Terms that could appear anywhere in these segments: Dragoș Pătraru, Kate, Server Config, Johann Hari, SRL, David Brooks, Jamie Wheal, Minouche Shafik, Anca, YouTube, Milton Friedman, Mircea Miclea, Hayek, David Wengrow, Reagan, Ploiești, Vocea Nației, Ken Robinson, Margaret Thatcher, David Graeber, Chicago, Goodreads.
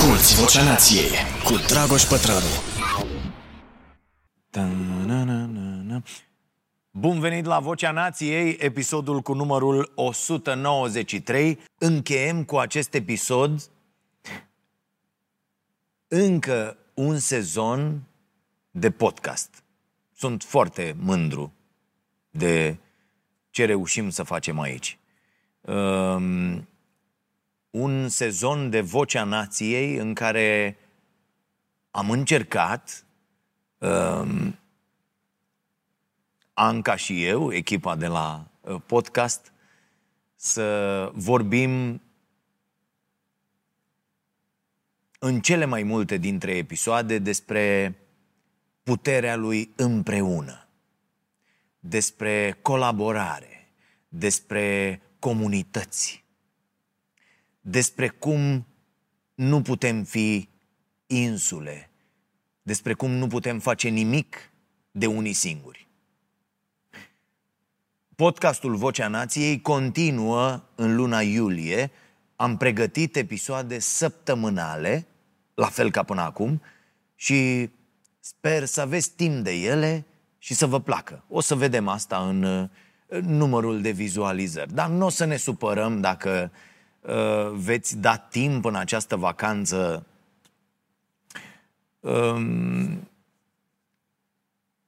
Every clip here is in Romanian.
Asculți Vocea Nației cu Dragoș Pătraru. Bun venit la Vocea Nației, episodul cu numărul 193. Încheiem cu acest episod încă un sezon de podcast. Sunt foarte mândru de ce reușim să facem aici. Un sezon de Vocea Nației în care am încercat, Anca și eu, echipa de la podcast, să vorbim în cele mai multe dintre episoade despre puterea lui împreună, despre colaborare, despre comunități, despre cum nu putem fi insule, despre cum nu putem face nimic de unii singuri. Podcastul Vocea Nației continuă în luna iulie. Am pregătit episoade săptămânale, la fel ca până acum, și sper să aveți timp de ele și să vă placă. O să vedem asta în numărul de vizualizări. Dar nu o să ne supărăm dacă veți da timp în această vacanță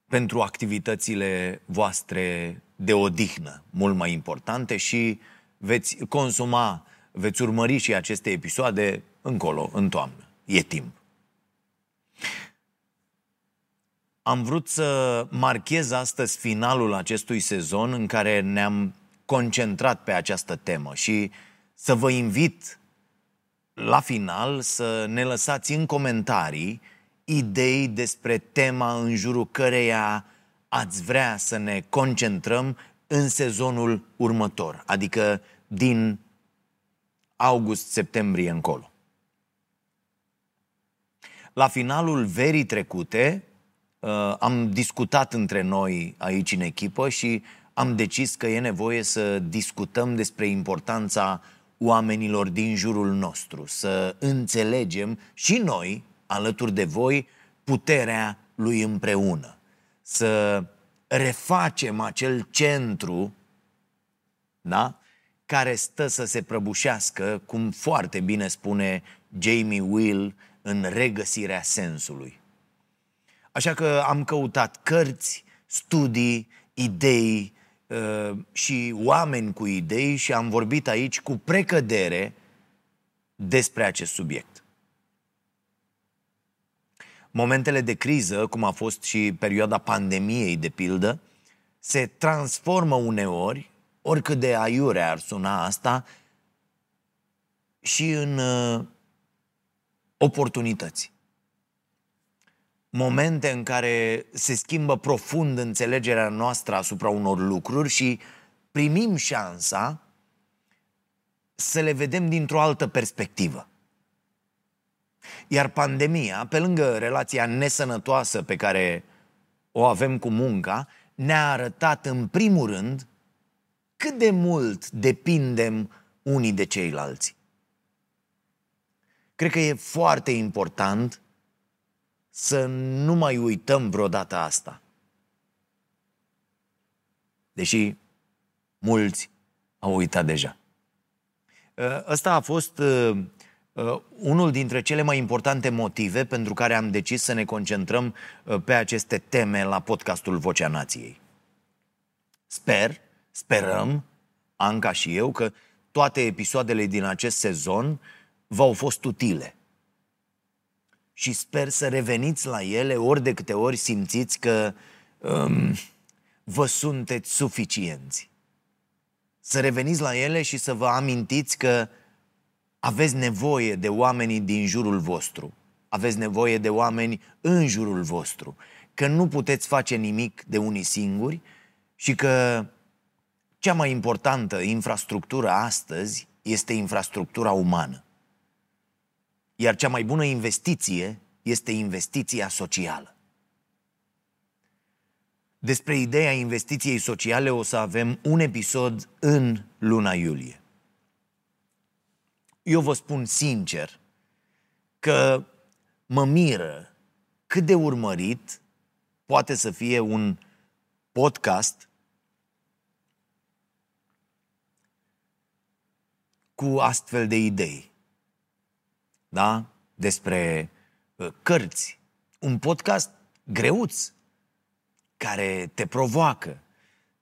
pentru activitățile voastre de odihnă, mult mai importante, și veți consuma, veți urmări și aceste episoade încolo, în toamnă. E timp. Am vrut să marchez astăzi finalul acestui sezon în care ne-am concentrat pe această temă și să vă invit la final să ne lăsați în comentarii idei despre tema în jurul căreia ați vrea să ne concentrăm în sezonul următor, adică din august-septembrie încolo. La finalul verii trecute am discutat între noi aici în echipă și am decis că e nevoie să discutăm despre importanța oamenilor din jurul nostru, să înțelegem și noi, alături de voi, puterea lui împreună, să refacem acel centru, da? Care stă să se prăbușească, cum foarte bine spune Jamie Wheal în Regăsirea sensului. Așa că am căutat cărți, studii, idei și oameni cu idei și am vorbit aici cu precădere despre acest subiect. Momentele de criză, cum a fost și perioada pandemiei, de pildă, se transformă uneori, oricât de aiure ar suna asta, și în oportunități. Momente în care se schimbă profund înțelegerea noastră asupra unor lucruri și primim șansa să le vedem dintr-o altă perspectivă. Iar pandemia, pe lângă relația nesănătoasă pe care o avem cu munca, ne-a arătat în primul rând cât de mult depindem unii de ceilalți. Cred că e foarte important să nu mai uităm vreodată asta. Deși mulți au uitat deja. Ăsta a fost unul dintre cele mai importante motive pentru care am decis să ne concentrăm pe aceste teme la podcastul Vocea Nației. Sperăm, Anca și eu, că toate episoadele din acest sezon v-au fost utile. Și sper să reveniți la ele ori de câte ori simțiți că vă sunteți suficienți. Să reveniți la ele și să vă amintiți că aveți nevoie de oamenii din jurul vostru. Aveți nevoie de oameni în jurul vostru. Că nu puteți face nimic de unii singuri și că cea mai importantă infrastructură astăzi este infrastructura umană. Iar cea mai bună investiție este investiția socială. Despre ideea investiției sociale o să avem un episod în luna iulie. Eu vă spun sincer că mă miră cât de urmărit poate să fie un podcast cu astfel de idei. Da? Despre cărți. Un podcast greuț, care te provoacă,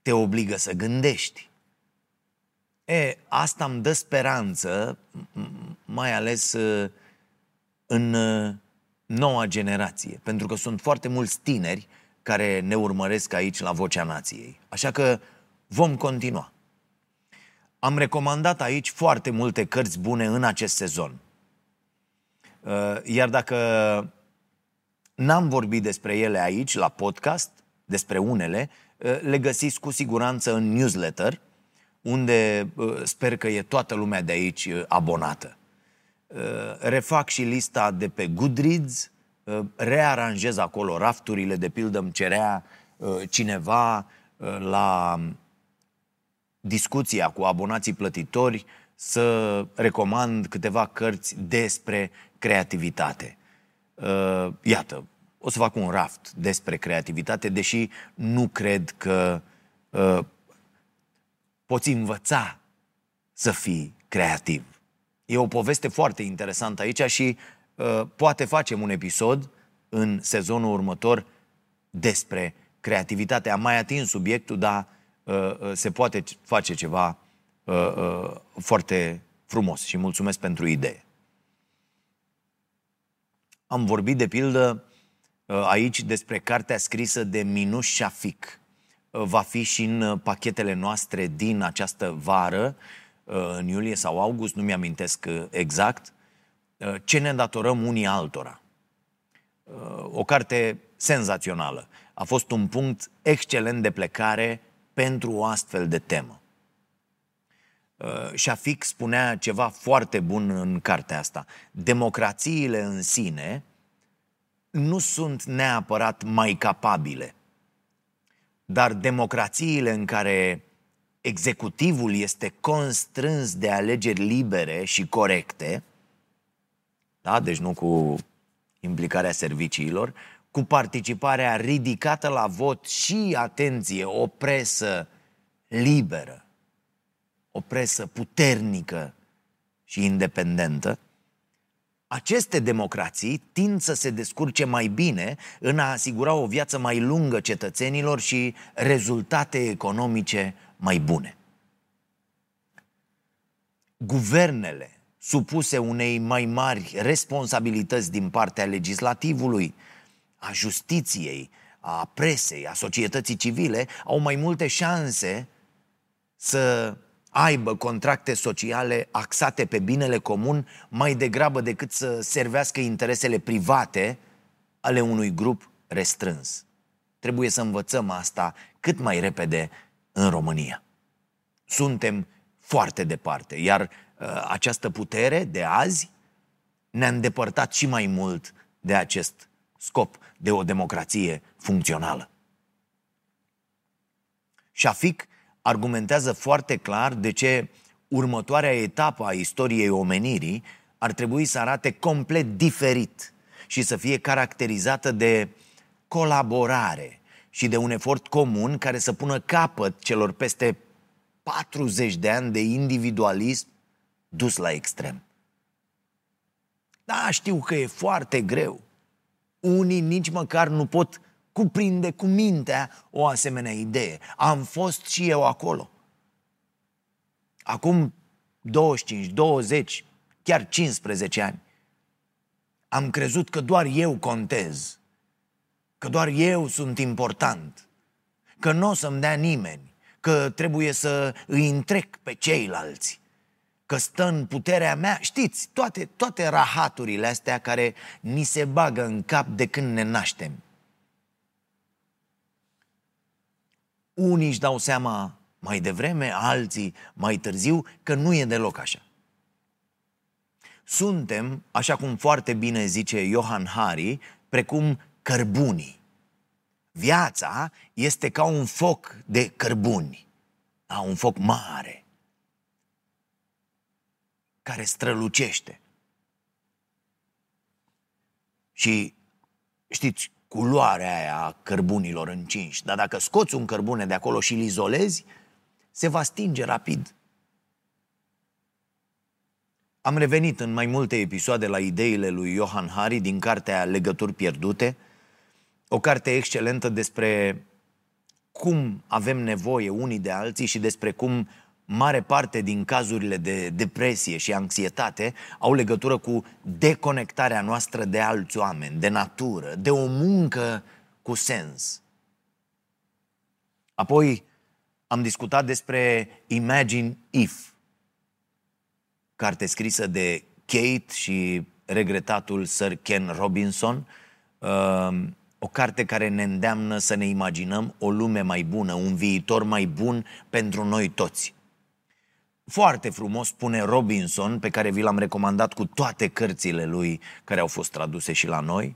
te obligă să gândești. E, asta îmi dă speranță, mai ales în noua generație, pentru că sunt foarte mulți tineri care ne urmăresc aici la Vocea Nației. Așa că vom continua. Am recomandat aici foarte multe cărți bune în acest sezon. Iar dacă n-am vorbit despre ele aici, la podcast, despre unele, le găsiți cu siguranță în newsletter, unde sper că e toată lumea de aici abonată. Refac și lista de pe Goodreads, rearanjez acolo rafturile, de pildă îmi cerea cineva la discuția cu abonații plătitori să recomand câteva cărți despre creativitate. Iată, o să fac un raft despre creativitate, deși nu cred că poți învăța să fii creativ. E o poveste foarte interesantă aici și poate facem un episod în sezonul următor despre creativitate. Am mai atins subiectul, dar se poate face ceva foarte frumos și mulțumesc pentru idee. Am vorbit de pildă aici despre cartea scrisă de Minouche Shafik. Va fi și în pachetele noastre din această vară, în iulie sau august, nu mi-amintesc exact, Ce ne datorăm unii altora. O carte senzațională. A fost un punct excelent de plecare pentru o astfel de temă. Shafik spunea ceva foarte bun în cartea asta. Democrațiile în sine nu sunt neapărat mai capabile, dar democrațiile în care executivul este constrâns de alegeri libere și corecte, da, deci nu cu implicarea serviciilor, cu participarea ridicată la vot și, atenție, o presă liberă, o presă puternică și independentă, aceste democrații tind să se descurce mai bine în a asigura o viață mai lungă cetățenilor și rezultate economice mai bune. Guvernele supuse unei mai mari responsabilități din partea legislativului, a justiției, a presei, a societății civile, au mai multe șanse să aibă contracte sociale axate pe binele comun mai degrabă decât să servească interesele private ale unui grup restrâns. Trebuie să învățăm asta cât mai repede în România. Suntem foarte departe, iar această putere de azi ne-a îndepărtat și mai mult de acest scop, de o democrație funcțională. Shafik argumentează foarte clar de ce următoarea etapă a istoriei omenirii ar trebui să arate complet diferit și să fie caracterizată de colaborare și de un efort comun care să pună capăt celor peste 40 de ani de individualism dus la extrem. Da, știu că e foarte greu. Unii nici măcar nu pot cuprinde cu mintea o asemenea idee. Am fost și eu acolo. Acum 25, 20, chiar 15 ani. Am crezut că doar eu contez, că doar eu sunt important, că nu o să-mi dea nimeni, că trebuie să îi întrec pe ceilalți, că stă în puterea mea. Știți, toate rahaturile astea care ni se bagă în cap de când ne naștem. Unii își dau seama mai devreme, alții mai târziu, că nu e deloc așa. Suntem, așa cum foarte bine zice Johann Hari, precum cărbunii. Viața este ca un foc de cărbuni, un foc mare, care strălucește. Și știți, culoarea aia a cărbunilor încinși, dar dacă scoți un cărbune de acolo și îl izolezi, se va stinge rapid. Am revenit în mai multe episoade la ideile lui Johann Hari din cartea Legături pierdute, o carte excelentă despre cum avem nevoie unii de alții și despre cum mare parte din cazurile de depresie și anxietate au legătură cu deconectarea noastră de alți oameni, de natură, de o muncă cu sens. Apoi am discutat despre Imagine If, carte scrisă de Kate și regretatul Sir Ken Robinson, o carte care ne îndeamnă să ne imaginăm o lume mai bună, un viitor mai bun pentru noi toți. Foarte frumos spune Robinson, pe care vi l-am recomandat cu toate cărțile lui care au fost traduse și la noi.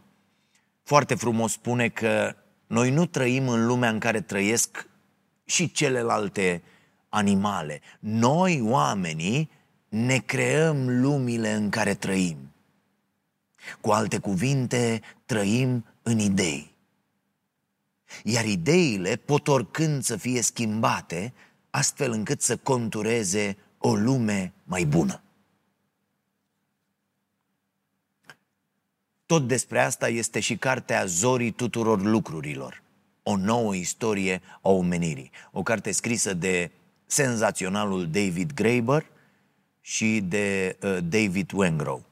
Foarte frumos spune că noi nu trăim în lumea în care trăiesc și celelalte animale. Noi, oamenii, ne creăm lumile în care trăim. Cu alte cuvinte, trăim în idei. Iar ideile pot oricând să fie schimbate, astfel încât să contureze o lume mai bună. Tot despre asta este și cartea Zorii tuturor lucrurilor, o nouă istorie a omenirii, o carte scrisă de senzaționalul David Graeber și de David Wengrow.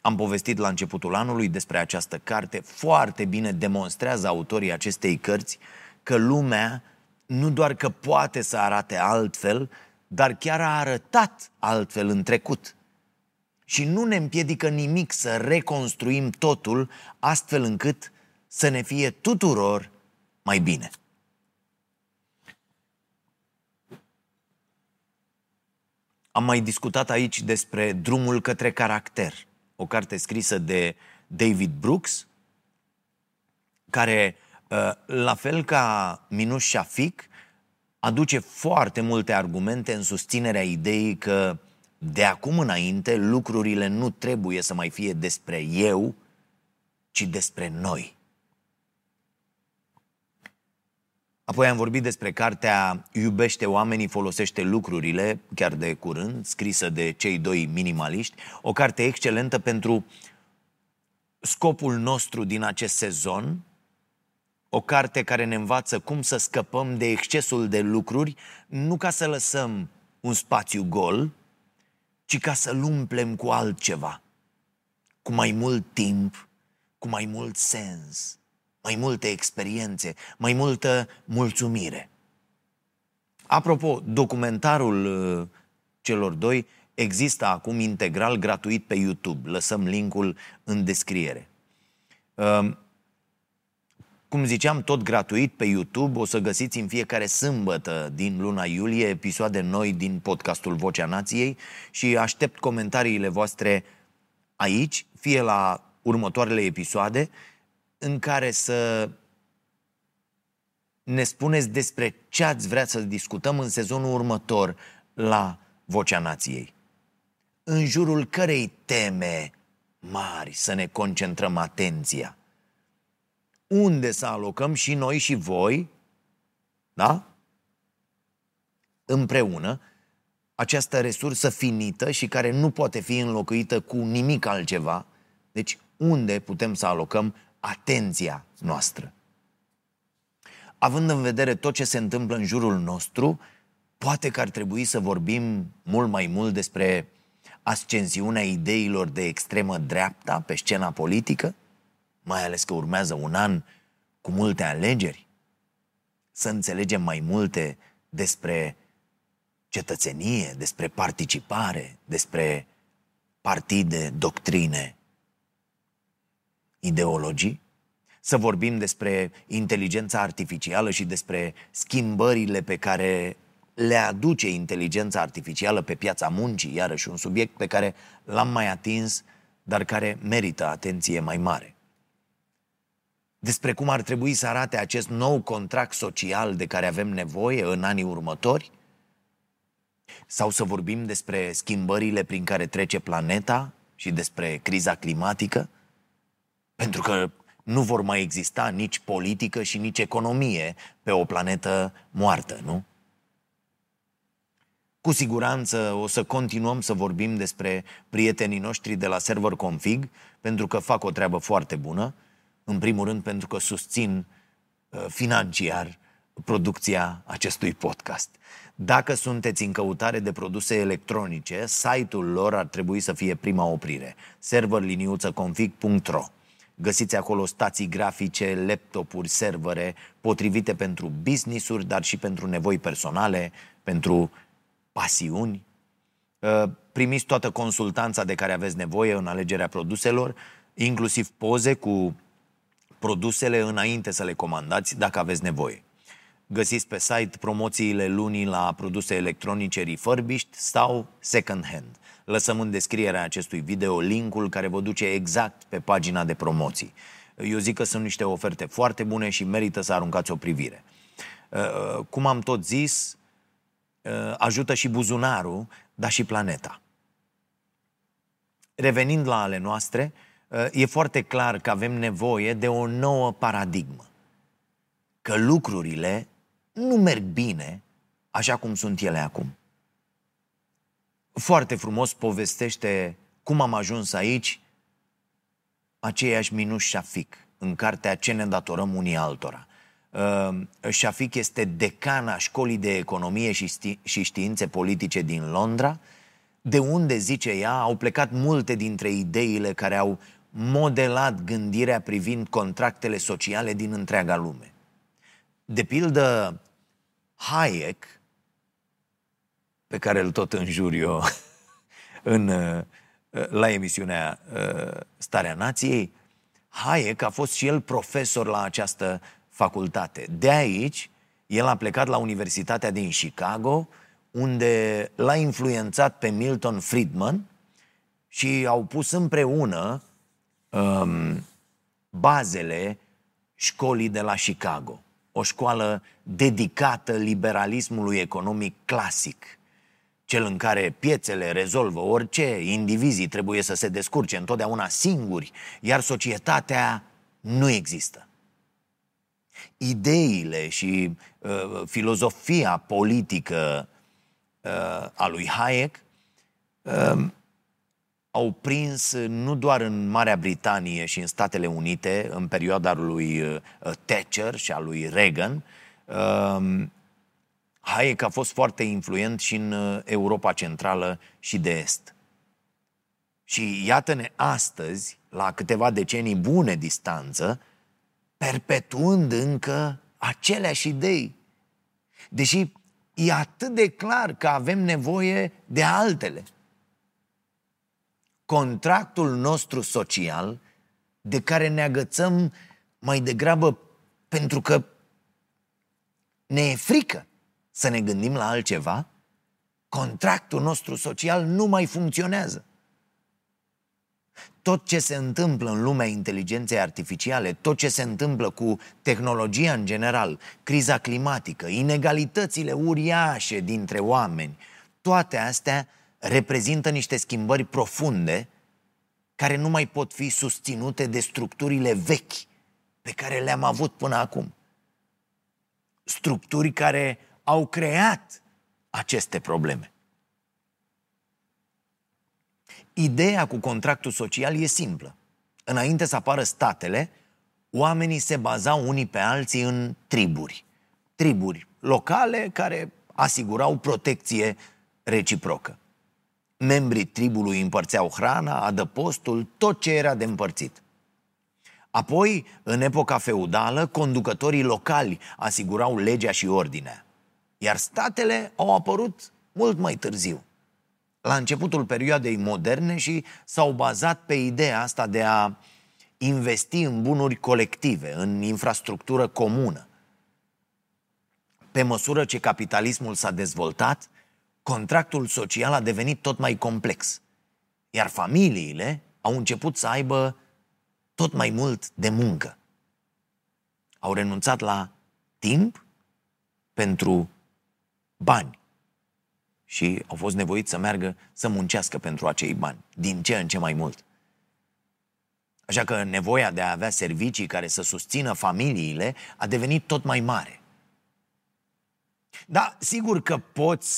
Am povestit la începutul anului despre această carte. Foarte bine demonstrează autorii acestei cărți că lumea nu doar că poate să arate altfel, dar chiar a arătat altfel în trecut. Și nu ne împiedică nimic să reconstruim totul astfel încât să ne fie tuturor mai bine. Am mai discutat aici despre Drumul către caracter, o carte scrisă de David Brooks, care, la fel ca Minouche Shafik, aduce foarte multe argumente în susținerea ideii că de acum înainte lucrurile nu trebuie să mai fie despre eu, ci despre noi. Apoi am vorbit despre cartea Iubește oamenii, folosește lucrurile, chiar de curând, scrisă de cei doi minimaliști, o carte excelentă pentru scopul nostru din acest sezon, o carte care ne învață cum să scăpăm de excesul de lucruri, nu ca să lăsăm un spațiu gol, ci ca să-l umplem cu altceva, cu mai mult timp, cu mai mult sens, mai multe experiențe, mai multă mulțumire. Apropo, documentarul celor doi există acum integral gratuit pe YouTube. Lăsăm linkul în descriere. Cum ziceam, tot gratuit pe YouTube, o să găsiți în fiecare sâmbătă din luna iulie episoade noi din podcastul Vocea Nației și aștept comentariile voastre aici, fie la următoarele episoade, în care să ne spuneți despre ce ați vrea să discutăm în sezonul următor la Vocea Nației. În jurul cărei teme mari să ne concentrăm atenția? Unde să alocăm și noi și voi, da? Împreună, această resursă finită și care nu poate fi înlocuită cu nimic altceva. Deci, unde putem să alocăm atenția noastră? Având în vedere tot ce se întâmplă în jurul nostru, poate că ar trebui să vorbim mult mai mult despre ascensiunea ideilor de extremă dreapta pe scena politică, mai ales că urmează un an cu multe alegeri, să înțelegem mai multe despre cetățenie, despre participare, despre partide, doctrine, ideologii, să vorbim despre inteligența artificială și despre schimbările pe care le aduce inteligența artificială pe piața muncii, iarăși un subiect pe care l-am mai atins, dar care merită atenție mai mare. Despre cum ar trebui să arate acest nou contract social de care avem nevoie în anii următori, sau să vorbim despre schimbările prin care trece planeta și despre criza climatică, Pentru că nu vor mai exista nici politică și nici economie pe o planetă moartă, nu? Cu siguranță o să continuăm să vorbim despre prietenii noștri de la Server Config, pentru că fac o treabă foarte bună, în primul rând pentru că susțin financiar producția acestui podcast. Dacă sunteți în căutare de produse electronice, site-ul lor ar trebui să fie prima oprire, server-config.ro. Găsiți acolo stații grafice, laptopuri, servere, potrivite pentru business-uri, dar și pentru nevoi personale, pentru pasiuni. Primiți toată consultanța de care aveți nevoie în alegerea produselor, inclusiv poze cu produsele înainte să le comandați, dacă aveți nevoie. Găsiți pe site promoțiile lunii la produse electronice refurbished sau second hand. Lăsăm în descrierea acestui video linkul care vă duce exact pe pagina de promoții. Eu zic că sunt niște oferte foarte bune și merită să aruncați o privire. Cum am tot zis, ajută și buzunarul, dar și planeta. Revenind la ale noastre, e foarte clar că avem nevoie de o nouă paradigmă. Că lucrurile nu merg bine așa cum sunt ele acum. Foarte frumos povestește cum am ajuns aici aceeași Minouche Shafik în cartea Ce ne datorăm unii altora. Shafik este decana Școlii de Economie și Științe Politice din Londra, de unde, zice ea, au plecat multe dintre ideile care au modelat gândirea privind contractele sociale din întreaga lume. De pildă, Hayek, pe care îl tot înjur eu la emisiunea Starea Nației, Hayek a fost și el profesor la această facultate. De aici, el a plecat la Universitatea din Chicago, unde l-a influențat pe Milton Friedman și au pus împreună bazele școlii de la Chicago. O școală dedicată liberalismului economic clasic, cel în care piețele rezolvă orice, indivizii trebuie să se descurce întotdeauna singuri, iar societatea nu există. Ideile și filozofia politică a lui Hayek au prins nu doar în Marea Britanie și în Statele Unite, în perioada lui Thatcher și a lui Reagan. Hayek a fost foarte influent și în Europa Centrală și de Est. Și iată-ne astăzi, la câteva decenii bune distanță, perpetuând încă aceleași idei. Deși e atât de clar că avem nevoie de altele. Contractul nostru social, de care ne agățăm mai degrabă pentru că ne e frică să ne gândim la altceva, contractul nostru social nu mai funcționează. Tot ce se întâmplă în lumea inteligenței artificiale, tot ce se întâmplă cu tehnologia în general, criza climatică, inegalitățile uriașe dintre oameni, toate astea reprezintă niște schimbări profunde care nu mai pot fi susținute de structurile vechi pe care le-am avut până acum. Structuri care au creat aceste probleme. Ideea cu contractul social e simplă. Înainte să apară statele, oamenii se bazau unii pe alții în triburi. Triburi locale care asigurau protecție reciprocă. Membrii tribului împărțeau hrana, adăpostul, tot ce era de împărțit. Apoi, în epoca feudală, conducătorii locali asigurau legea și ordinea, iar statele au apărut mult mai târziu, la începutul perioadei moderne, și s-au bazat pe ideea asta de a investi în bunuri colective, în infrastructură comună. Pe măsură ce capitalismul s-a dezvoltat, contractul social a devenit tot mai complex, iar familiile au început să aibă tot mai mult de muncă. Au renunțat la timp pentru bani și au fost nevoiți să meargă să muncească pentru acei bani, din ce în ce mai mult. Așa că nevoia de a avea servicii care să susțină familiile a devenit tot mai mare. Da, sigur că poți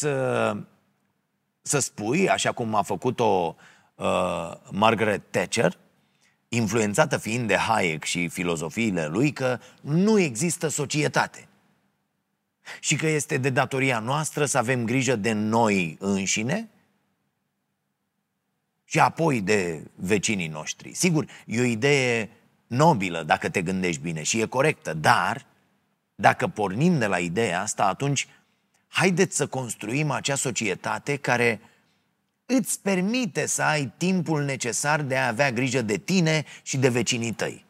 să spui, așa cum a făcut-o Margaret Thatcher, influențată fiind de Hayek și filozofiile lui, că nu există societate și că este de datoria noastră să avem grijă de noi înșine și apoi de vecinii noștri. Sigur, e o idee nobilă dacă te gândești bine și e corectă, dar dacă pornim de la ideea asta, atunci haideți să construim acea societate care îți permite să ai timpul necesar de a avea grijă de tine și de vecinii tăi.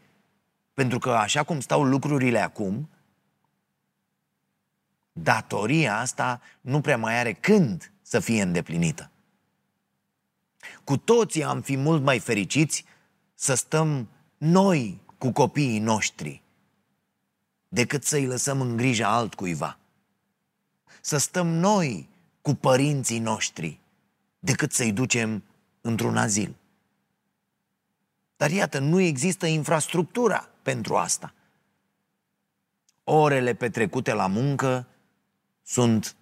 Pentru că așa cum stau lucrurile acum, datoria asta nu prea mai are când să fie îndeplinită. Cu toții am fi mult mai fericiți să stăm noi cu copiii noștri decât să-i lăsăm în grija altcuiva. Să stăm noi cu părinții noștri decât să-i ducem într-un azil. Dar iată, nu există infrastructura pentru asta. Orele petrecute la muncă sunt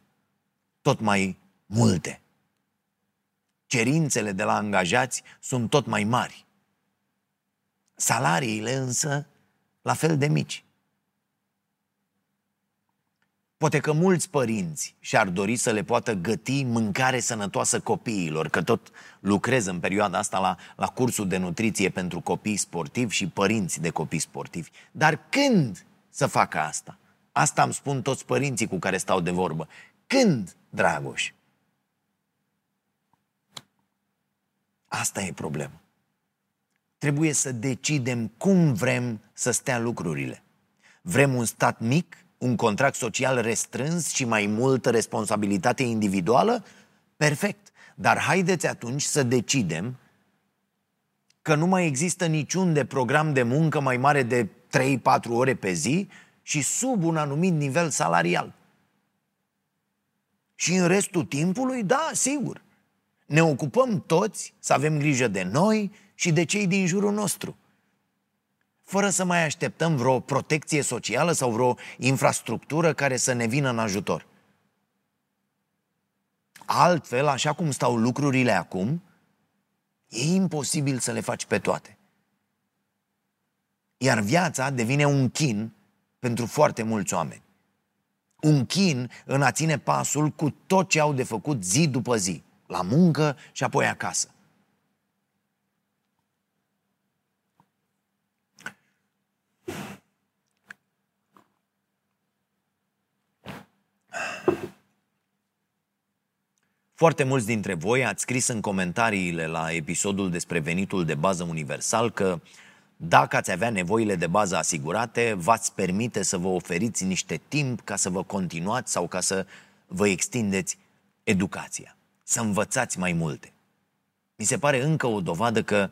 tot mai multe. Cerințele de la angajați sunt tot mai mari. Salariile însă la fel de mici. Poate că mulți părinți și-ar dori să le poată găti mâncare sănătoasă copiilor, că tot lucrez în perioada asta la cursul de nutriție pentru copii sportivi și părinți de copii sportivi. Dar când să facă asta? Asta îmi spun toți părinții cu care stau de vorbă. Când, Dragoș? Asta e problema. Trebuie să decidem cum vrem să stea lucrurile. Vrem un stat mic, un contract social restrâns și mai multă responsabilitate individuală? Perfect. Dar haideți atunci să decidem că nu mai există niciun de program de muncă mai mare de 3-4 ore pe zi și sub un anumit nivel salarial. Și în restul timpului, da, sigur, ne ocupăm toți să avem grijă de noi și de cei din jurul nostru, fără să mai așteptăm vreo protecție socială sau vreo infrastructură care să ne vină în ajutor. Altfel, așa cum stau lucrurile acum, e imposibil să le faci pe toate. Iar viața devine un chin pentru foarte mulți oameni. Un chin în a ține pasul cu tot ce au de făcut zi după zi, la muncă și apoi acasă. Foarte mulți dintre voi ați scris în comentariile la episodul despre venitul de bază universal că dacă ați avea nevoile de bază asigurate, v-ați permite să vă oferiți niște timp ca să vă continuați sau ca să vă extindeți educația, să învățați mai multe. Mi se pare încă o dovadă că,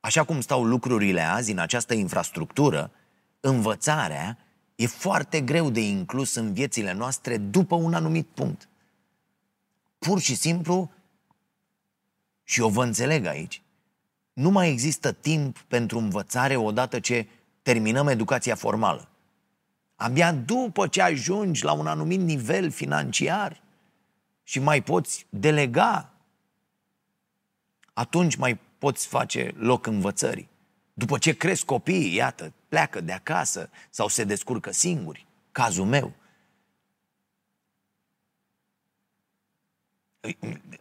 așa cum stau lucrurile azi în această infrastructură, învățarea e foarte greu de inclus în viețile noastre după un anumit punct. Pur și simplu, și eu vă înțeleg aici, nu mai există timp pentru învățare odată ce terminăm educația formală. Abia după ce ajungi la un anumit nivel financiar și mai poți delega, atunci mai poți face loc învățării. După ce cresc copiii, iată, pleacă de acasă sau se descurcă singuri, cazul meu.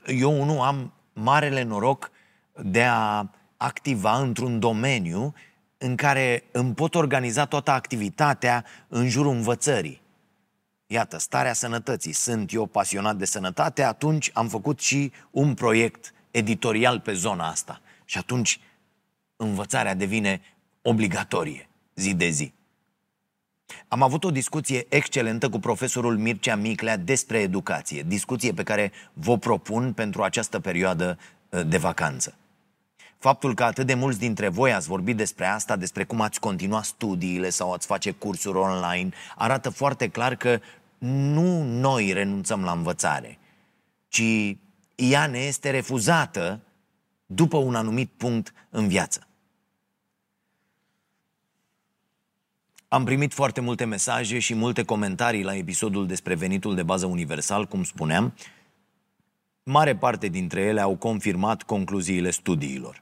Eu nu am marele noroc de a activa într-un domeniu în care îmi pot organiza toată activitatea în jurul învățării. Iată, starea sănătății. Sunt eu pasionat de sănătate, atunci am făcut și un proiect editorial pe zona asta. Și atunci învățarea devine obligatorie, zi de zi. Am avut o discuție excelentă cu profesorul Mircea Miclea despre educație, discuție pe care vă propun pentru această perioadă de vacanță. Faptul că atât de mulți dintre voi ați vorbit despre asta, despre cum ați continua studiile sau ați face cursuri online, arată foarte clar că nu noi renunțăm la învățare, ci ea ne este refuzată după un anumit punct în viață. Am primit foarte multe mesaje și multe comentarii la episodul despre venitul de bază universal, cum spuneam. Mare parte dintre ele au confirmat concluziile studiilor.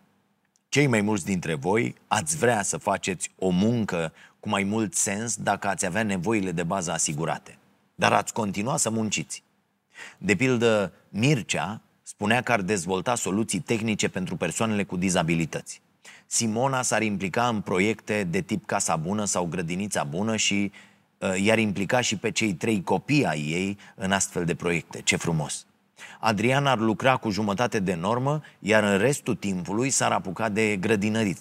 Cei mai mulți dintre voi ați vrea să faceți o muncă cu mai mult sens dacă ați avea nevoile de bază asigurate, dar ați continua să munciți. De pildă, Mircea spunea că ar dezvolta soluții tehnice pentru persoanele cu dizabilități. Simona s-ar implica în proiecte de tip Casa Bună sau Grădinița Bună și i-ar implica și pe cei 3 copii ai ei în astfel de proiecte. Ce frumos! Adrian ar lucra cu jumătate de normă, iar în restul timpului s-ar apuca de grădinărit.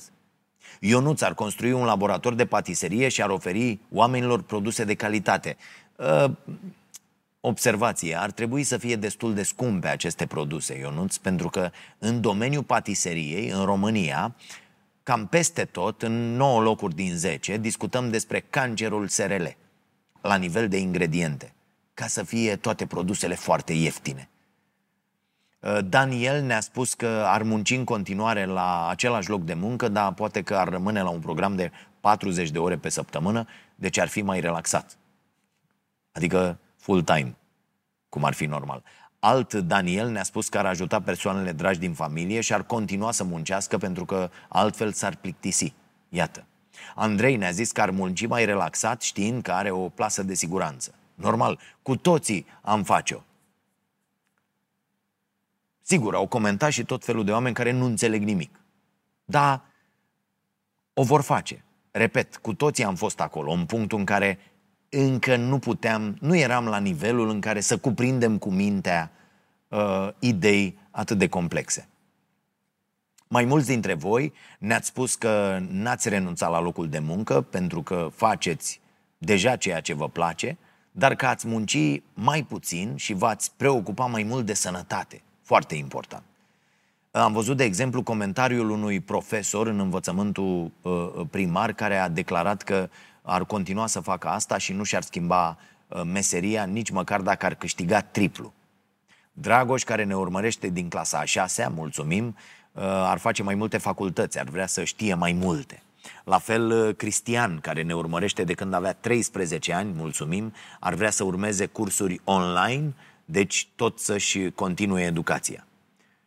Ionuț ar construi un laborator de patiserie și ar oferi oamenilor produse de calitate. Observație, ar trebui să fie destul de scumpe aceste produse, Ionuț, pentru că în domeniul patiseriei, în România, cam peste tot, în 9 locuri din 10, discutăm despre cancerul SRL, la nivel de ingrediente, ca să fie toate produsele foarte ieftine. Daniel ne-a spus că ar munci în continuare la același loc de muncă, dar poate că ar rămâne la un program de 40 de ore pe săptămână, deci ar fi mai relaxat. Adică full-time, cum ar fi normal. Alt Daniel ne-a spus că ar ajuta persoanele dragi din familie și ar continua să muncească pentru că altfel s-ar plictisi. Iată. Andrei ne-a zis că ar munci mai relaxat știind că are o plasă de siguranță. Normal, cu toții am face-o. Sigur, au comentat și tot felul de oameni care nu înțeleg nimic. Dar o vor face. Repet, cu toții am fost acolo, în punctul în care încă nu puteam, nu eram la nivelul în care să cuprindem cu mintea idei atât de complexe. Mai mulți dintre voi ne-ați spus că n-ați renunțat la locul de muncă pentru că faceți deja ceea ce vă place, dar că ați munci mai puțin și v-ați preocupa mai mult de sănătate. Foarte important. Am văzut, de exemplu, comentariul unui profesor în învățământul primar care a declarat că ar continua să facă asta și nu și-ar schimba meseria nici măcar dacă ar câștiga triplu. Dragoș, care ne urmărește din clasa a 6-a, mulțumim, ar face mai multe facultăți, ar vrea să știe mai multe. La fel, Cristian, care ne urmărește de când avea 13 ani, mulțumim, ar vrea să urmeze cursuri online, deci tot să-și continue educația.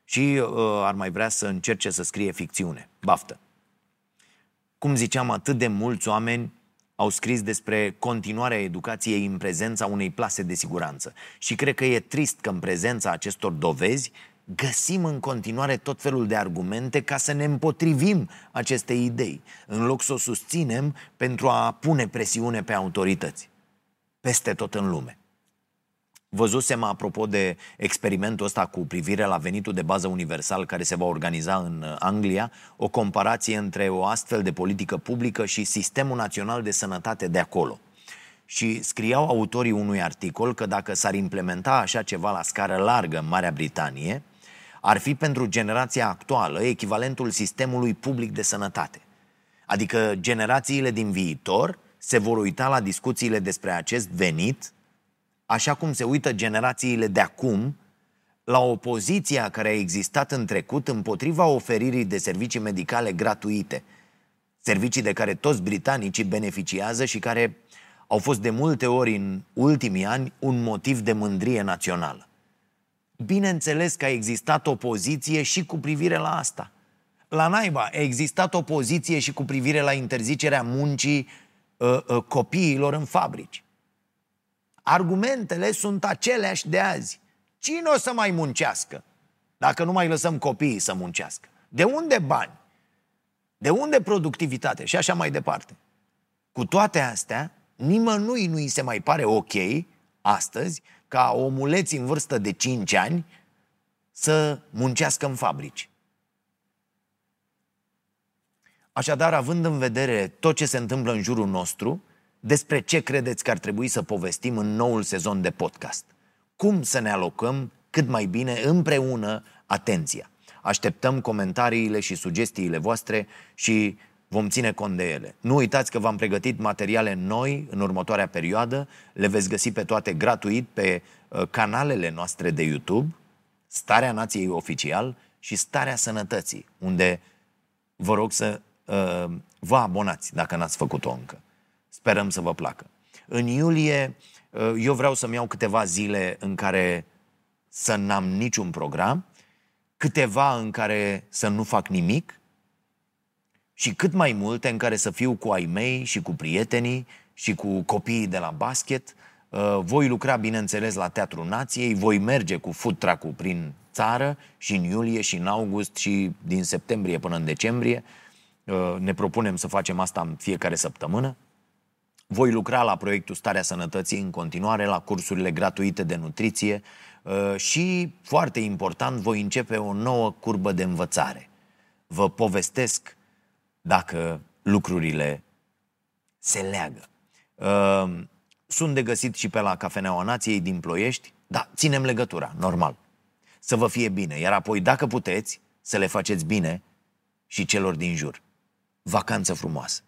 Și ar mai vrea să încerce să scrie ficțiune. Baftă! Cum ziceam, atât de mulți oameni au scris despre continuarea educației în prezența unei plase de siguranță. Și cred că e trist că în prezența acestor dovezi găsim în continuare tot felul de argumente ca să ne împotrivim acestei idei, în loc să o susținem pentru a pune presiune pe autorități. Peste tot în lume. Văzusem, apropo de experimentul ăsta cu privire la venitul de bază universal care se va organiza în Anglia, o comparație între o astfel de politică publică și sistemul național de sănătate de acolo. Și scriau autorii unui articol că dacă s-ar implementa așa ceva la scară largă în Marea Britanie, ar fi pentru generația actuală echivalentul sistemului public de sănătate. Adică generațiile din viitor se vor uita la discuțiile despre acest venit așa cum se uită generațiile de acum la opoziția care a existat în trecut împotriva oferirii de servicii medicale gratuite, servicii de care toți britanicii beneficiază și care au fost de multe ori în ultimii ani un motiv de mândrie națională. Bineînțeles că a existat opoziție și cu privire la asta. La naiba, a existat opoziție și cu privire la interzicerea muncii copiilor în fabrici. Argumentele sunt aceleași de azi. Cine o să mai muncească dacă nu mai lăsăm copiii să muncească? De unde bani? De unde productivitate? Și așa mai departe. Cu toate astea, nimănui nu îi se mai pare ok astăzi ca omuleți în vârstă de 5 ani să muncească în fabrici. Așadar, având în vedere tot ce se întâmplă în jurul nostru, despre ce credeți că ar trebui să povestim în noul sezon de podcast? Cum să ne alocăm cât mai bine împreună atenția? Așteptăm comentariile și sugestiile voastre și vom ține cont de ele. Nu uitați că v-am pregătit materiale noi în următoarea perioadă. Le veți găsi pe toate gratuit pe canalele noastre de YouTube, Starea Nației Oficial și Starea Sănătății, unde vă rog să vă abonați dacă n-ați făcut-o încă. Sperăm să vă placă. În iulie, eu vreau să-mi iau câteva zile în care să n-am niciun program, câteva în care să nu fac nimic și cât mai multe în care să fiu cu ai mei și cu prietenii și cu copiii de la basket. Voi lucra, bineînțeles, la Teatrul Nației, voi merge cu food truck-ul prin țară și în iulie și în august și din septembrie până în decembrie. Ne propunem să facem asta în fiecare săptămână. Voi lucra la proiectul Starea Sănătății în continuare, la cursurile gratuite de nutriție și, foarte important, voi începe o nouă curbă de învățare. Vă povestesc dacă lucrurile se leagă. Sunt de găsit și pe la Cafeneaua Nației din Ploiești, dar ținem legătura, normal. Să vă fie bine, iar apoi, dacă puteți, să le faceți bine și celor din jur. Vacanță frumoasă!